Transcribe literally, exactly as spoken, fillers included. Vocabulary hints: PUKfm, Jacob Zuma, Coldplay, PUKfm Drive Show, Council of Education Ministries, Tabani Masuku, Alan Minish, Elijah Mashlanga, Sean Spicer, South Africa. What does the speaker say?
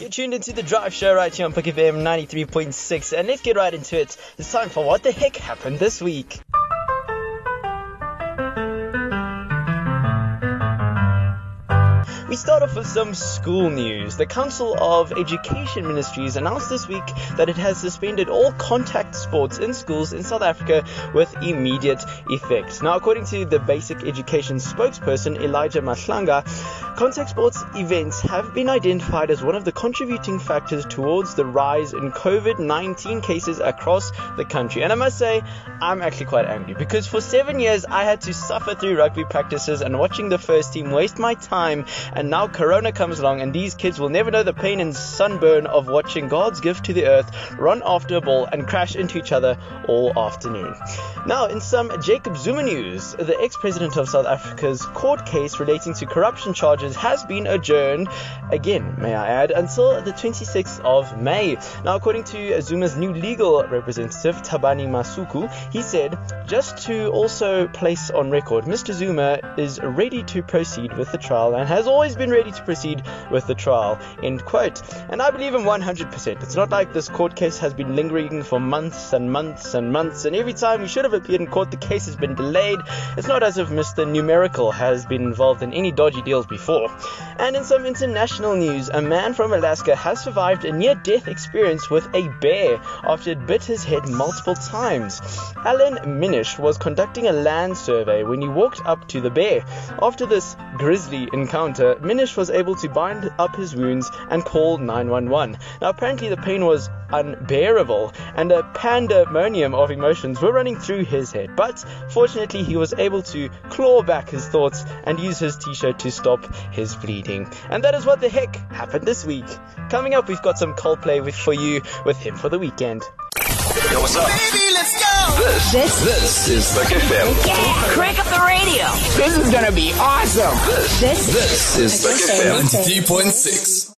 You're tuned into The Drive Show right here on PUKfm ninety-three point six, and let's get right into it. It's time for What the Heck Happened This Week. We start off with some school news. The Council of Education Ministries announced this week that it has suspended all contact sports in schools in South Africa with immediate effect. Now, according to the Basic Education spokesperson, Elijah Mashlanga, contact sports events have been identified as one of the contributing factors towards the rise in COVID nineteen cases across the country. And I must say, I'm actually quite angry, because for seven years I had to suffer through rugby practices and watching the first team waste my time, and And now Corona comes along and these kids will never know the pain and sunburn of watching God's gift to the earth run after a ball and crash into each other all afternoon. Now, in some Jacob Zuma news, the ex-president of South Africa's court case relating to corruption charges has been adjourned, again, may I add, until the twenty-sixth of May. Now, according to Zuma's new legal representative, Tabani Masuku, he said, "Just to also place on record, Mister Zuma is ready to proceed with the trial and has always been ready to proceed with the trial," end quote. And I believe him one hundred percent. It's not like this court case has been lingering for months and months and months, and every time he should have appeared in court, the case has been delayed. It's not as if Mister Numerical has been involved in any dodgy deals before. And in some international news, a man from Alaska has survived a near-death experience with a bear after it bit his head multiple times. Alan Minish was conducting a land survey when he walked up to the bear. After this grisly encounter, Minish was able to bind up his wounds and call nine one one. Now, apparently the pain was unbearable and a pandemonium of emotions were running through his head, but fortunately he was able to claw back his thoughts and use his t-shirt to stop his bleeding. And that is what the heck happened this week. Coming up, we've got some Coldplay with for you with Him for the Weekend. Yo, what's up? Baby, let's go! This, this, this is PUKfm. Yeah, crank up the radio. This is gonna be awesome. This, this, this is PUKfm ninety-three point six.